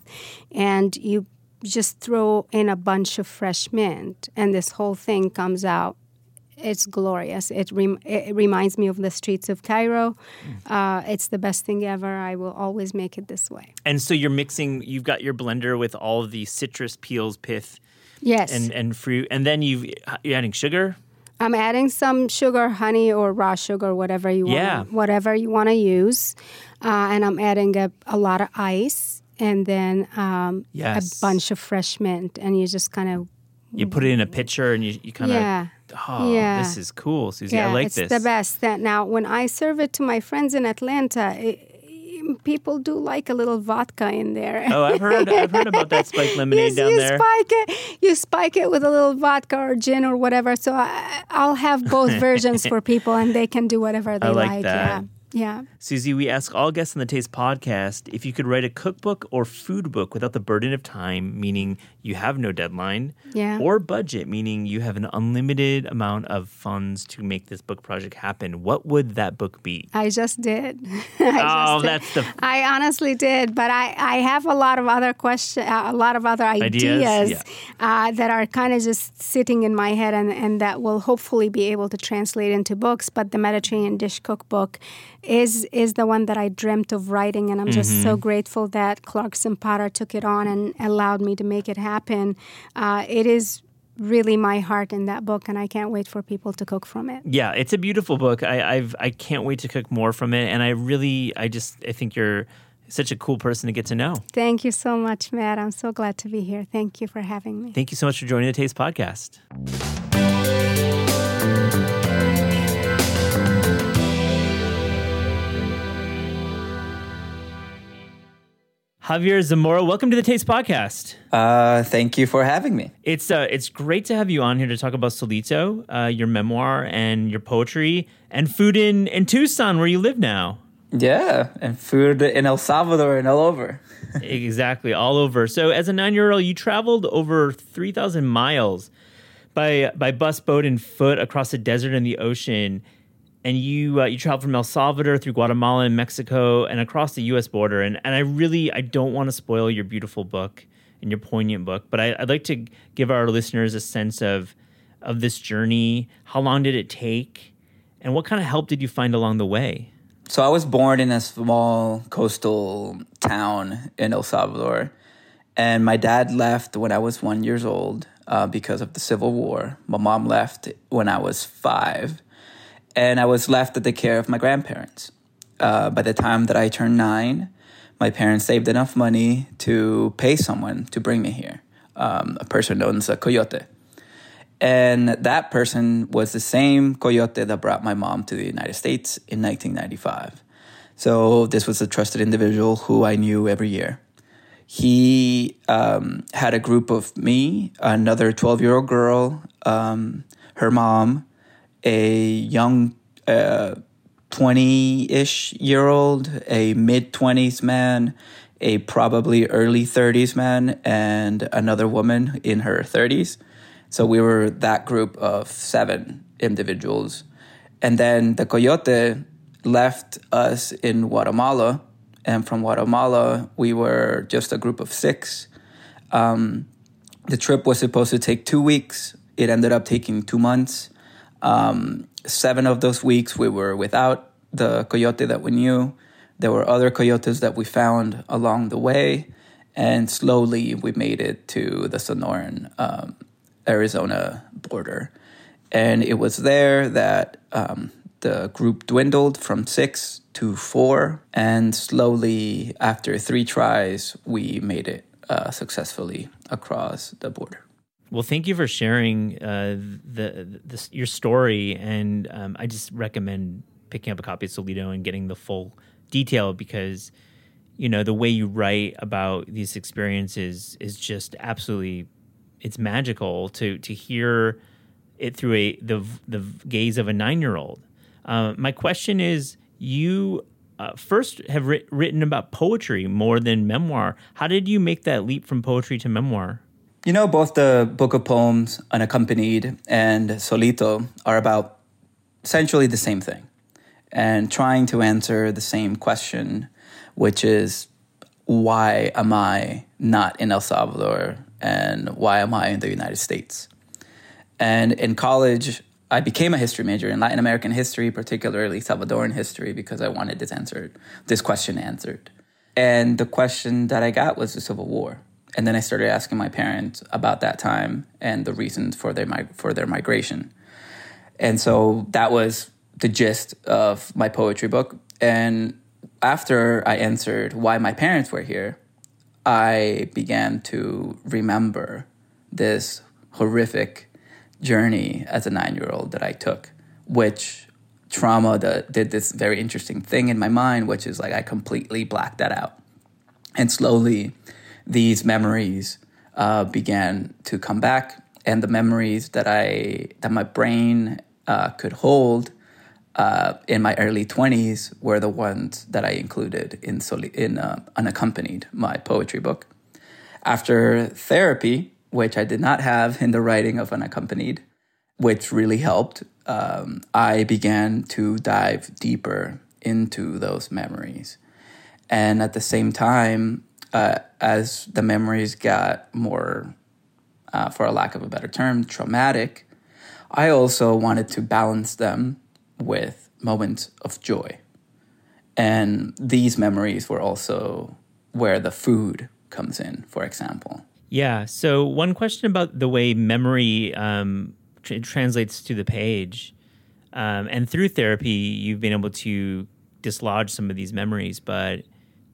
and you just throw in a bunch of fresh mint, and this whole thing comes out. It's glorious. It reminds me of the streets of Cairo. It's the best thing ever. I will always make it this way. And so you're mixing, you've got your blender with all the citrus peels, pith. Yes. And fruit. And then you're adding sugar? I'm adding some sugar, honey, or raw sugar, whatever you want to use. And I'm adding a lot of ice, and then a bunch of fresh mint. And you just kind of... You put it in a pitcher, and you kind of... Yeah. Oh, yeah. This is cool, Suzy. Yeah, I like this. It's the best. Now, when I serve it to my friends in Atlanta... People do like a little vodka in there. Oh, I've heard about that spiked lemonade down there. You spike it with a little vodka or gin or whatever. So I'll have both versions for people, and they can do whatever they like. That. Yeah. Suzy, we ask all guests on the Taste Podcast if you could write a cookbook or food book without the burden of time, meaning you have no deadline, or budget, meaning you have an unlimited amount of funds to make this book project happen, what would that book be? I just did. I honestly did, but I have a lot of other questions, a lot of other ideas that are kind of just sitting in my head, and that will hopefully be able to translate into books. But the Mediterranean Dish Cookbook is the one that I dreamt of writing, and I'm just so grateful that Clarkson Potter took it on and allowed me to make it happen. It is really my heart in that book, and I can't wait for people to cook from it. Yeah, it's a beautiful book. I can't wait to cook more from it, and I think you're such a cool person to get to know. Thank you so much, Matt. I'm so glad to be here. Thank you for having me. Thank you so much for joining the Taste Podcast. Javier Zamora, welcome to the Taste Podcast. Thank you for having me. It's great to have you on here to talk about Solito, your memoir and your poetry, and food in Tucson, where you live now. Yeah, and food in El Salvador and all over. Exactly, all over. So as a 9-year-old, you traveled over 3,000 miles by bus, boat, and foot across the desert and the ocean. And you traveled from El Salvador through Guatemala and Mexico and across the U.S. border. And I don't want to spoil your beautiful book and your poignant book, but I'd like to give our listeners a sense of this journey. How long did it take? And what kind of help did you find along the way? So I was born in a small coastal town in El Salvador. And my dad left when I was 1 year old because of the Civil War. My mom left when I was 5. And I was left at the care of my grandparents. By the time that I turned 9, my parents saved enough money to pay someone to bring me here, a person known as a coyote. And that person was the same coyote that brought my mom to the United States in 1995. So this was a trusted individual who I knew every year. He had a group of me, another 12-year-old girl, her mom, a young 20-ish year old, a mid-20s man, a probably early 30s man, and another woman in her 30s. So we were that group of 7 individuals. And then the coyote left us in Guatemala. And from Guatemala, we were just a group of 6. The trip was supposed to take 2 weeks. It ended up taking 2 months. 7 of those weeks we were without the coyote that we knew. There were other coyotes that we found along the way, And slowly we made it to the Sonoran, Arizona border. And it was there that the group dwindled from 6 to 4. And slowly, after 3 tries, we made it successfully across the border. Well, thank you for sharing your story. And I just recommend picking up a copy of Solito and getting the full detail, because you know, the way you write about these experiences is just absolutely, it's magical to hear it through the gaze of a 9-year-old. My question is, you first have written about poetry more than memoir. How did you make that leap from poetry to memoir? You know, both the book of poems, Unaccompanied, and Solito are about essentially the same thing and trying to answer the same question, which is, why am I not in El Salvador and why am I in the United States? And in college, I became a history major in Latin American history, particularly Salvadoran history, because I wanted this question answered. And the question that I got was the Civil War. And then I started asking my parents about that time and the reasons for their migration. And so that was the gist of my poetry book. And after I answered why my parents were here, I began to remember this horrific journey as a 9-year-old that I took, which trauma did this very interesting thing in my mind, which is like I completely blacked that out. And slowly these memories began to come back, and the memories that my brain could hold in my early 20s were the ones that I included in Unaccompanied, my poetry book. After therapy, which I did not have in the writing of Unaccompanied, which really helped, I began to dive deeper into those memories. And at the same time, as the memories got more, for a lack of a better term, traumatic, I also wanted to balance them with moments of joy. And these memories were also where the food comes in, for example. Yeah. So one question about the way memory translates to the page. And through therapy, you've been able to dislodge some of these memories. But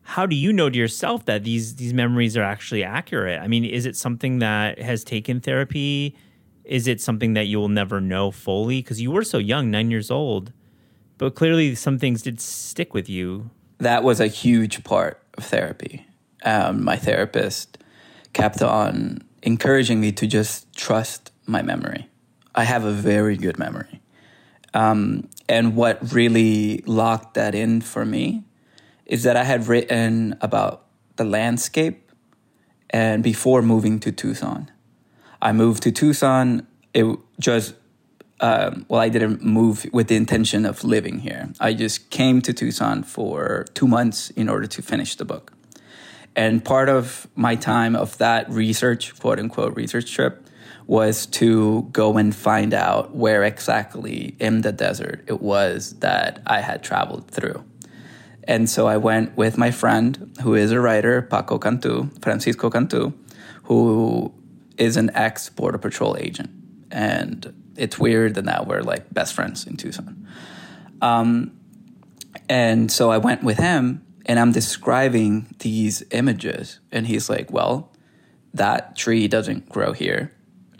how do you know to yourself that these memories are actually accurate? I mean, is it something that has taken therapy? Is it something that you will never know fully? Because you were so young, 9 years old, but clearly some things did stick with you. That was a huge part of therapy. My therapist kept on encouraging me to just trust my memory. I have a very good memory. And what really locked that in for me is that I had written about the landscape and before moving to Tucson. I moved to Tucson, I didn't move with the intention of living here. I just came to Tucson for 2 months in order to finish the book. And part of my time of that research, quote unquote research trip, was to go and find out where exactly in the desert it was that I had traveled through. And so I went with my friend, who is a writer, Francisco Cantu, who is an ex-Border Patrol agent. And it's weird that now we're like best friends in Tucson. And so I went with him and I'm describing these images. And he's like, well, that tree doesn't grow here.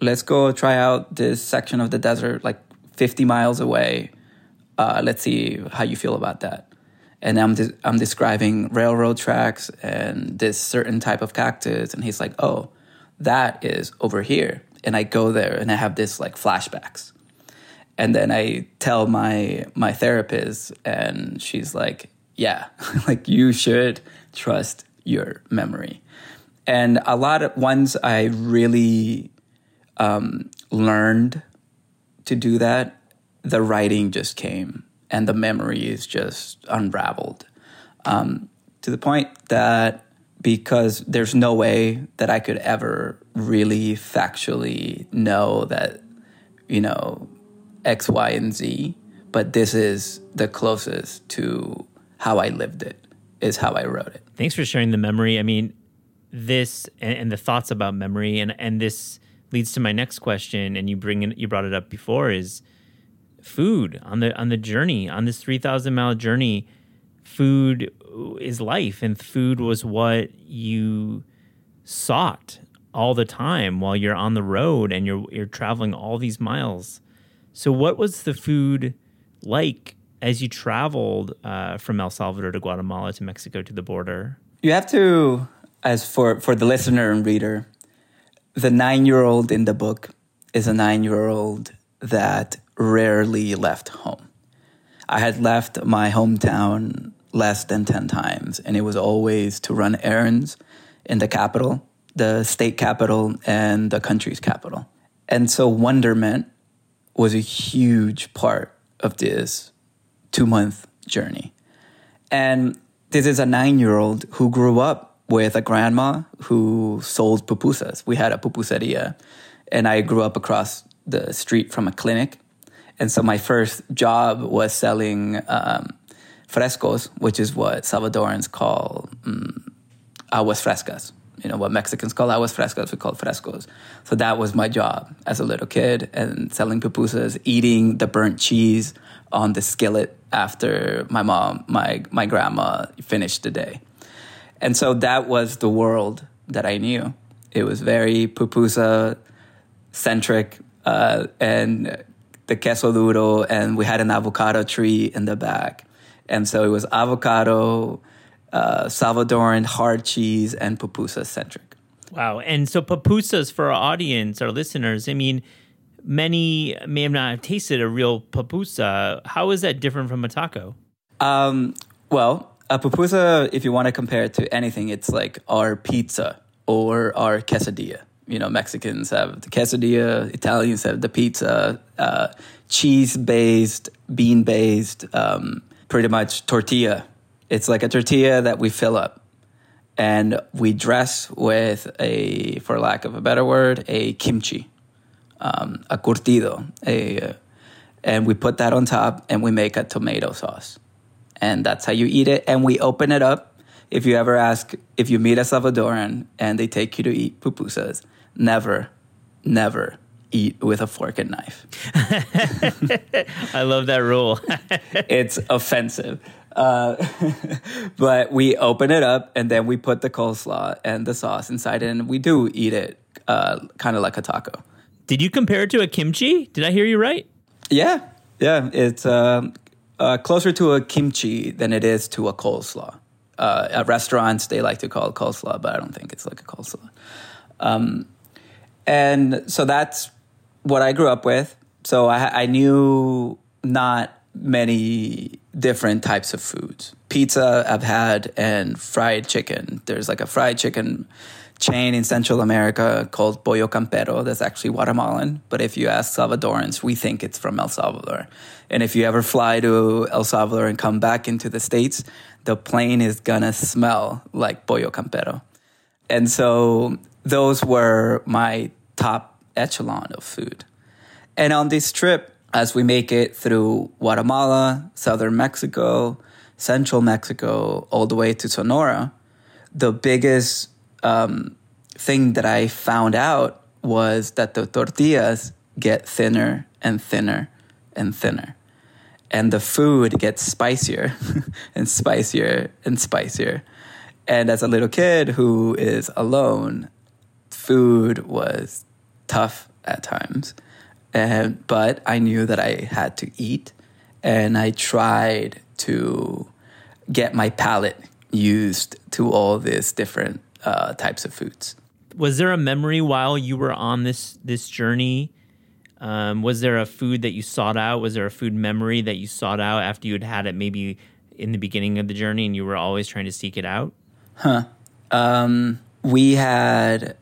Let's go try out this section of the desert like 50 miles away. Let's see how you feel about that. And I'm describing railroad tracks and this certain type of cactus. And he's like, oh, that is over here. And I go there and I have this like flashbacks. And then I tell my therapist and she's like, yeah, like you should trust your memory. And a lot of once I really learned to do that, the writing just came and the memories just unraveled to the point that because there's no way that I could ever really factually know that, you know, X, Y, and Z, but this is the closest to how I lived it, is how I wrote it. Thanks for sharing the memory. I mean, this and the thoughts about memory, and this leads to my next question. And you brought it up before, is food on the journey, on this 3,000-mile journey. Food is life, and food was what you sought all the time while you're on the road and you're traveling all these miles. So, what was the food like as you traveled from El Salvador to Guatemala to Mexico to the border? You have to, as for the listener and reader, the 9-year-old in the book is a 9-year-old that rarely left home. I had left my hometown less than 10 times, and it was always to run errands in the capital, the state capital, and the country's capital. And so wonderment was a huge part of this 2-month journey. And this is a 9-year-old who grew up with a grandma who sold pupusas. We had a pupuseria, and I grew up across the street from a clinic. And so my first job was selling frescos, which is what Salvadorans call aguas frescas. You know, what Mexicans call aguas frescas, we call frescos. So that was my job as a little kid, and selling pupusas, eating the burnt cheese on the skillet after my mom, my grandma finished the day. And so that was the world that I knew. It was very pupusa-centric and the queso duro, and we had an avocado tree in the back. And so it was avocado, Salvadoran hard cheese, and pupusa-centric. Wow. And so pupusas, for our audience, our listeners, I mean, many may not have tasted a real pupusa. How is that different from a taco? Well, a pupusa, if you want to compare it to anything, it's like our pizza or our quesadilla. You know, Mexicans have the quesadilla, Italians have the pizza, cheese-based, bean-based, pretty much tortilla. It's like a tortilla that we fill up. And we dress with a, for lack of a better word, a kimchi, a curtido. And we put that on top, and we make a tomato sauce. And that's how you eat it. And we open it up. If you ever ask, if you meet a Salvadoran and they take you to eat pupusas, never eat with a fork and knife. I love that rule. It's offensive. But we open it up, and then we put the coleslaw and the sauce inside it, and we do eat it kind of like a taco. Did you compare it to a kimchi? Did I hear you right? Yeah. It's closer to a kimchi than it is to a coleslaw. At restaurants, they like to call it coleslaw, but I don't think it's like a coleslaw. And so that's what I grew up with. So I knew not many different types of foods. Pizza I've had, and fried chicken. There's like a fried chicken chain in Central America called Pollo Campero. That's actually Guatemalan. But if you ask Salvadorans, we think it's from El Salvador. And if you ever fly to El Salvador and come back into the States, the plane is gonna smell like Pollo Campero. And so those were my top echelon of food. And on this trip, as we make it through Guatemala, southern Mexico, central Mexico, all the way to Sonora, the biggest thing that I found out was that the tortillas get thinner and thinner and thinner. And the food gets spicier and spicier and spicier. And as a little kid who is alone, food was tough at times. But I knew that I had to eat. And I tried to get my palate used to all these different types of foods. Was there a memory while you were on this journey? Was there a food that you sought out? Was there a food memory that you sought out after you had had it maybe in the beginning of the journey and you were always trying to seek it out? We had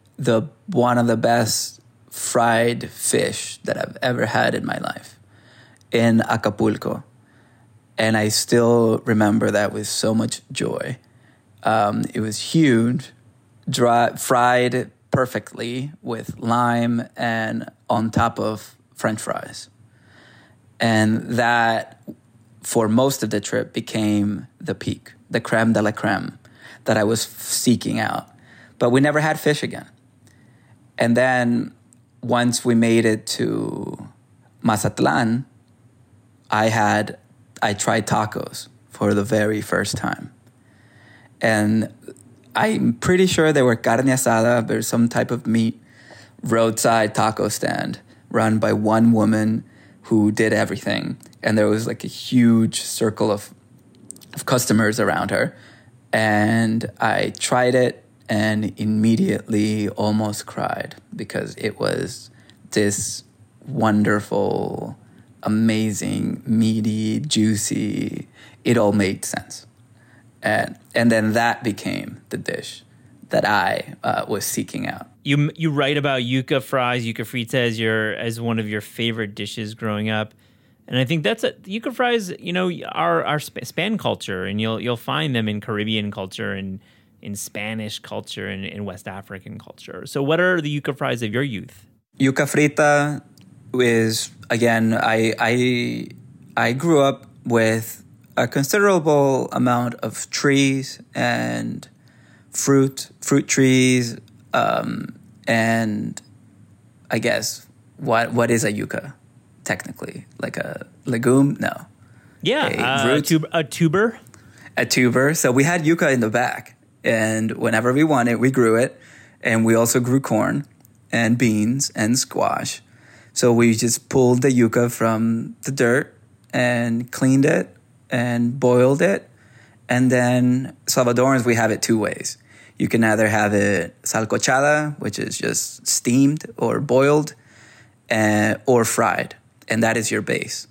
one of the best fried fish that I've ever had in my life in Acapulco. And I still remember that with so much joy. It was huge, fried perfectly with lime and on top of French fries. And that, for most of the trip, became the peak, the creme de la creme that I was seeking out. But we never had fish again. And then once we made it to Mazatlan, I tried tacos for the very first time. And I'm pretty sure they were carne asada, but some type of meat, roadside taco stand run by one woman who did everything. And there was like a huge circle of customers around her. And I tried it and immediately almost cried because it was this wonderful, amazing, meaty, juicy, it all made sense. And then that became the dish that I was seeking out. You write about yuca fries, yuca frita as one of your favorite dishes growing up, and I think that's yuca fries. You know, our Span culture, and you'll find them in Caribbean culture and in Spanish culture and in West African culture. So, what are the yuca fries of your youth? Yuca frita is, again, I grew up with a considerable amount of trees and fruit trees. And I guess what is a yuca technically? Like a legume? No. Yeah, a tuber. A tuber. So we had yuca in the back, and whenever we wanted, we grew it, and we also grew corn and beans and squash. So we just pulled the yuca from the dirt and cleaned it and boiled it, and then Salvadorans, we have it two ways. You can either have it salcochada, which is just steamed or boiled, or fried. And that is your base.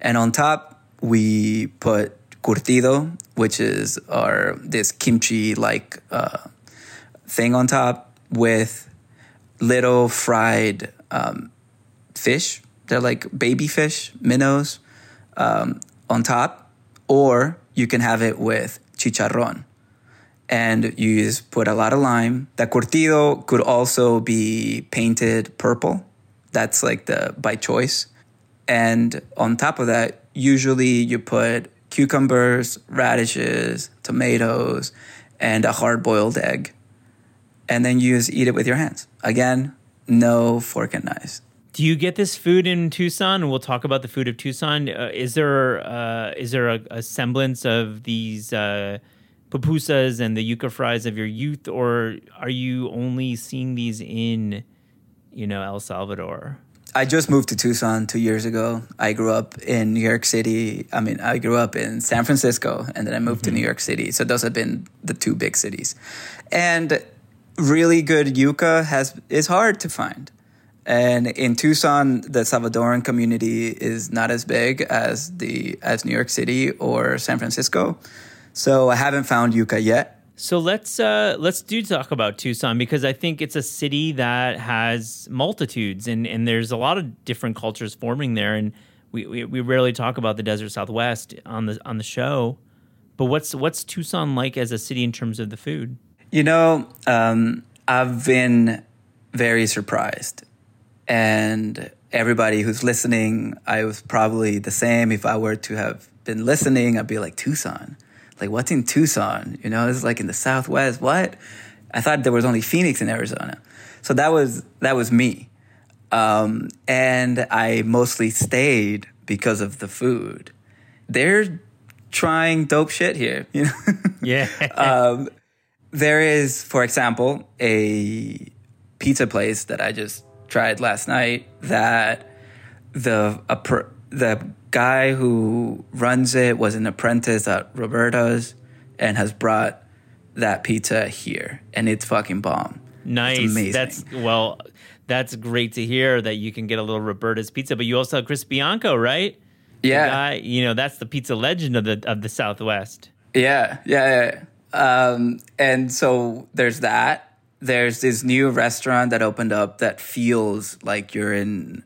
And on top, we put curtido, which is this kimchi-like thing on top with little fried fish. They're like baby fish, minnows, on top. Or you can have it with chicharrón. And you just put a lot of lime. The curtido could also be painted purple. That's like by choice. And on top of that, usually you put cucumbers, radishes, tomatoes, and a hard-boiled egg. And then you just eat it with your hands. Again, no fork and knives. Do you get this food in Tucson? We'll talk about the food of Tucson. Is there a semblance of these... pupusas and the yuca fries of your youth, or are you only seeing these in, El Salvador? I just moved to Tucson 2 years ago. I grew up in New York City. I mean, I grew up in San Francisco, and then I moved to New York City. So those have been the two big cities. And really good yuca is hard to find. And in Tucson, the Salvadoran community is not as big as New York City or San Francisco. So I haven't found yuca yet. So let's talk about Tucson, because I think it's a city that has multitudes and there's a lot of different cultures forming there, and we rarely talk about the Desert Southwest on the show. But what's Tucson like as a city in terms of the food? I've been very surprised, and everybody who's listening, I was probably the same. If I were to have been listening, I'd be like, Tucson. Like, what's in Tucson? It's like in the Southwest. What? I thought there was only Phoenix in Arizona. So that was me. And I mostly stayed because of the food. They're trying dope shit here. Yeah. There is, for example, a pizza place that I just tried last night that the guy who runs it was an apprentice at Roberta's and has brought that pizza here, and it's fucking bomb. Nice. It's amazing. That's great to hear that you can get a little Roberta's pizza, but you also have Chris Bianco, right? Yeah. The guy, that's the pizza legend of the Southwest. Yeah. And so there's that. There's this new restaurant that opened up that feels like you're in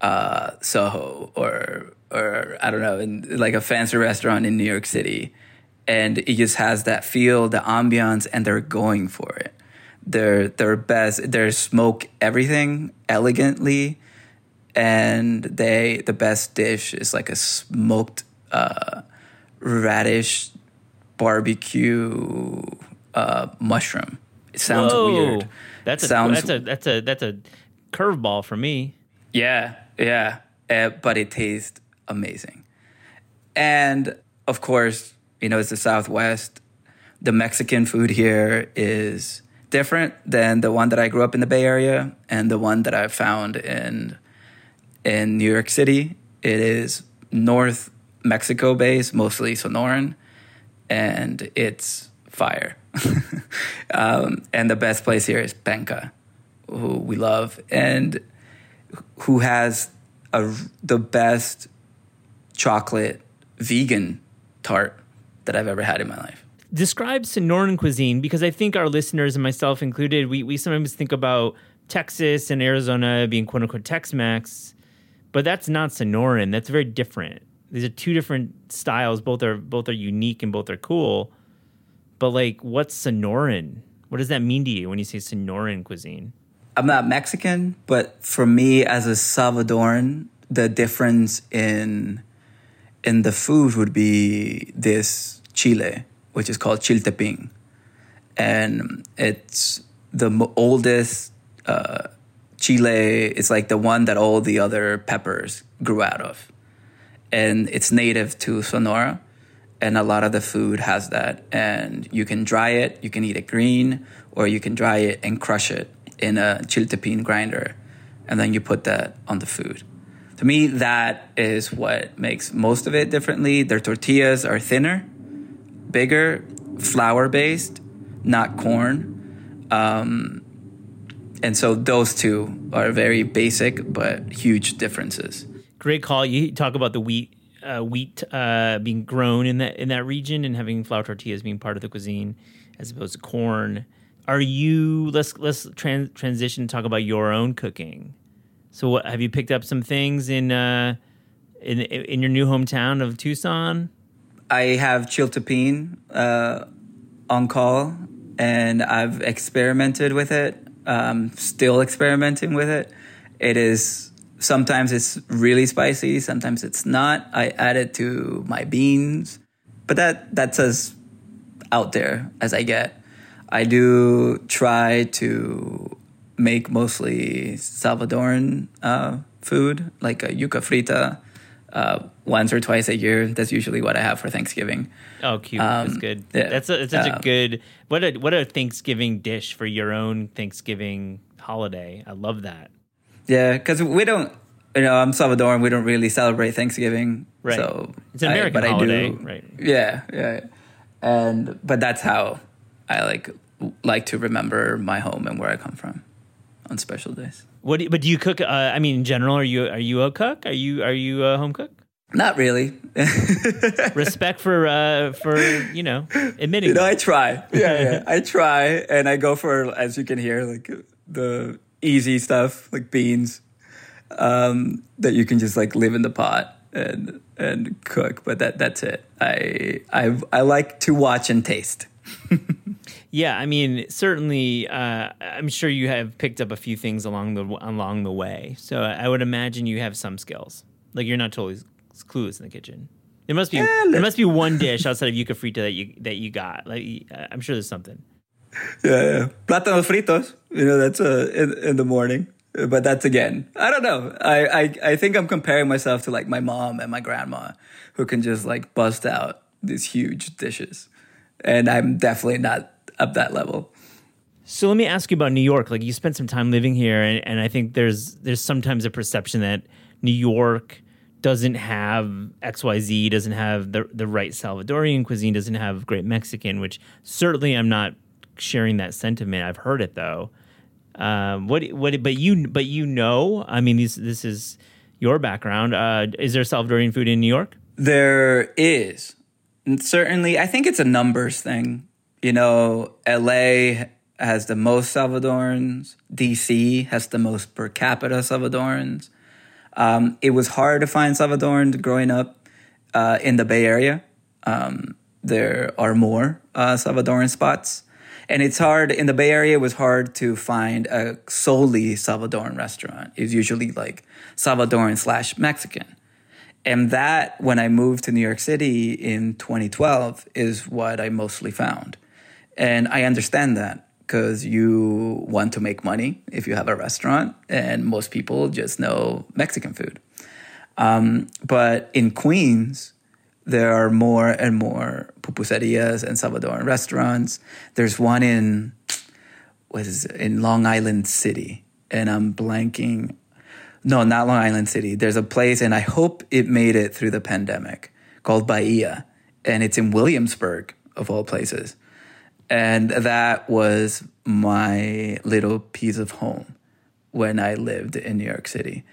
Soho or I don't know, in like a fancy restaurant in New York City. And it just has that feel, the ambiance, and they're going for it. They're best. They smoke everything elegantly. And the best dish is like a smoked radish barbecue mushroom. It sounds weird. That's a curveball for me. Yeah. But it tastes amazing. And of course, it's the Southwest. The Mexican food here is different than the one that I grew up in the Bay Area and the one that I found in New York City. It is North Mexico based, mostly Sonoran, and it's fire. And the best place here is Penca, who we love and who has the best chocolate vegan tart that I've ever had in my life. Describe Sonoran cuisine, because I think our listeners and myself included, we sometimes think about Texas and Arizona being quote unquote Tex-Mex, but that's not Sonoran. That's very different. These are two different styles. Both are unique and both are cool. But like, what's Sonoran? What does that mean to you when you say Sonoran cuisine? I'm not Mexican, but for me as a Salvadoran, the difference in the food would be this chile, which is called chiltepín. And it's the oldest chile. It's like the one that all the other peppers grew out of. And it's native to Sonora. And a lot of the food has that. And you can dry it, you can eat it green, or you can dry it and crush it in a chiltepín grinder. And then you put that on the food. To me, that is what makes most of it differently. Their tortillas are thinner, bigger, flour-based, not corn. And so those two are very basic but huge differences. Great call. You talk about the wheat being grown in that region and having flour tortillas being part of the cuisine as opposed to corn. Let's transition and talk about your own cooking. So what, have you picked up some things in your new hometown of Tucson? I have chiltepín on call, and I've experimented with it. Still experimenting with it. It is, sometimes it's really spicy, sometimes it's not. I add it to my beans, but that's as out there as I get. I do try to make mostly Salvadoran food, like a yuca frita, once or twice a year. That's usually what I have for Thanksgiving. Oh, cute! That's good. Yeah. That's such a good. What a Thanksgiving dish for your own Thanksgiving holiday. I love that. Yeah, because we don't. I'm Salvadoran. We don't really celebrate Thanksgiving. Right. So it's an American holiday. I do, right. Yeah. But that's how I like to remember my home and where I come from on special days. But do you cook? I mean, in general, are you a cook? Are you a home cook? Not really. Respect for admitting. I try. Yeah, I try, and I go for, as you can hear, like the easy stuff, like beans, that you can just like live in the pot and cook. But that's it. I like to watch and taste. Yeah, I mean, certainly, I'm sure you have picked up a few things along the way. So I would imagine you have some skills. Like you're not totally clueless in the kitchen. There must be one dish outside of yuca frita that you got. Like I'm sure there's something. Yeah. Plátanos fritos. That's in the morning. But that's again, I don't know. I think I'm comparing myself to like my mom and my grandma, who can just like bust out these huge dishes, and I'm definitely not up that level. So let me ask you about New York. Like you spent some time living here, and I think there's sometimes a perception that New York doesn't have XYZ, doesn't have the right Salvadorian cuisine, doesn't have great Mexican, which certainly I'm not sharing that sentiment. I've heard it though. This is your background. Is there Salvadorian food in New York? There is. And certainly, I think it's a numbers thing. LA has the most Salvadorans. DC has the most per capita Salvadorans. It was hard to find Salvadorans growing up in the Bay Area. There are more Salvadoran spots. And it's hard, in the Bay Area, it was hard to find a solely Salvadoran restaurant. It was usually like Salvadoran / Mexican. And that, when I moved to New York City in 2012, is what I mostly found. And I understand that because you want to make money if you have a restaurant, and most people just know Mexican food. But in Queens, there are more and more pupuserias and Salvadoran restaurants. There's one in Long Island City, and I'm blanking. No, not Long Island City. There's a place, and I hope it made it through the pandemic, called Bahia, and it's in Williamsburg, of all places. And that was my little piece of home when I lived in New York City.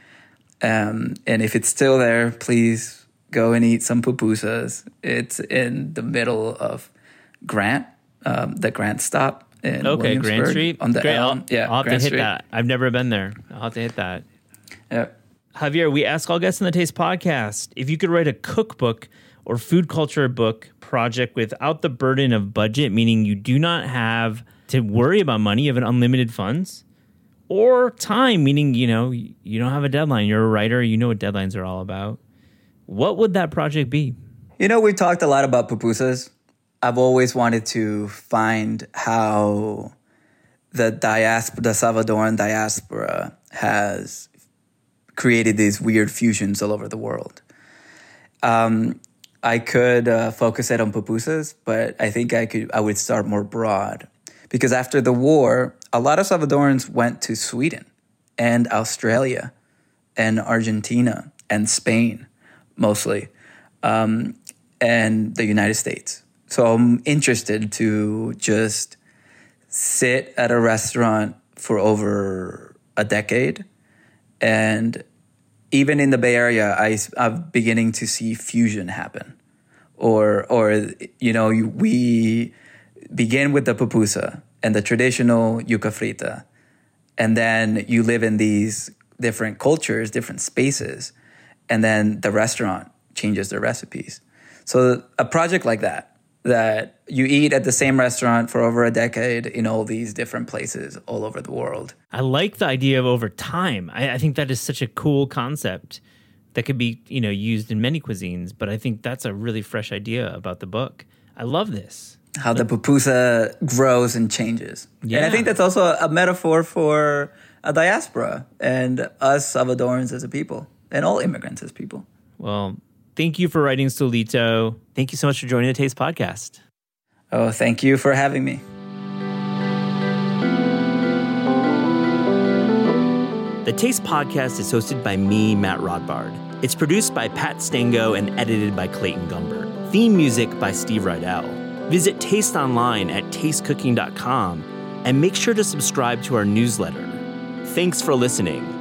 And if it's still there, please go and eat some pupusas. It's in the middle of Grant, the Grant stop in Williamsburg. Grant Street? On the Elm. Yeah, I'll have Grant to hit Street. That. I've never been there. I'll have to hit that. Yep. Javier, we ask all guests on The Taste Podcast, if you could write a cookbook or food culture book project without the burden of budget, meaning you do not have to worry about money, you have an unlimited funds, or time, meaning, you don't have a deadline. You're a writer, you know what deadlines are all about. What would that project be? We've talked a lot about pupusas. I've always wanted to find how the Salvadoran diaspora has created these weird fusions all over the world. I could focus it on pupusas, but I think I would start more broad. Because after the war, a lot of Salvadorans went to Sweden and Australia and Argentina and Spain, mostly, and the United States. So I'm interested to just sit at a restaurant for over a decade. And even in the Bay Area, I'm beginning to see fusion happen. Or we begin with the pupusa and the traditional yuca frita. And then you live in these different cultures, different spaces. And then the restaurant changes their recipes. So a project like that you eat at the same restaurant for over a decade in all these different places all over the world. I like the idea of over time. I think that is such a cool concept that could be, used in many cuisines, but I think that's a really fresh idea about the book. I love this. How the pupusa grows and changes. Yeah. And I think that's also a metaphor for a diaspora and us Salvadorans as a people and all immigrants as people. Well, thank you for writing Solito. Thank you so much for joining The Taste Podcast. Oh, thank you for having me. The Taste Podcast is hosted by me, Matt Rodbard. It's produced by Pat Stango and edited by Clayton Gumber. Theme music by Steve Rydell. Visit Taste online at tastecooking.com and make sure to subscribe to our newsletter. Thanks for listening.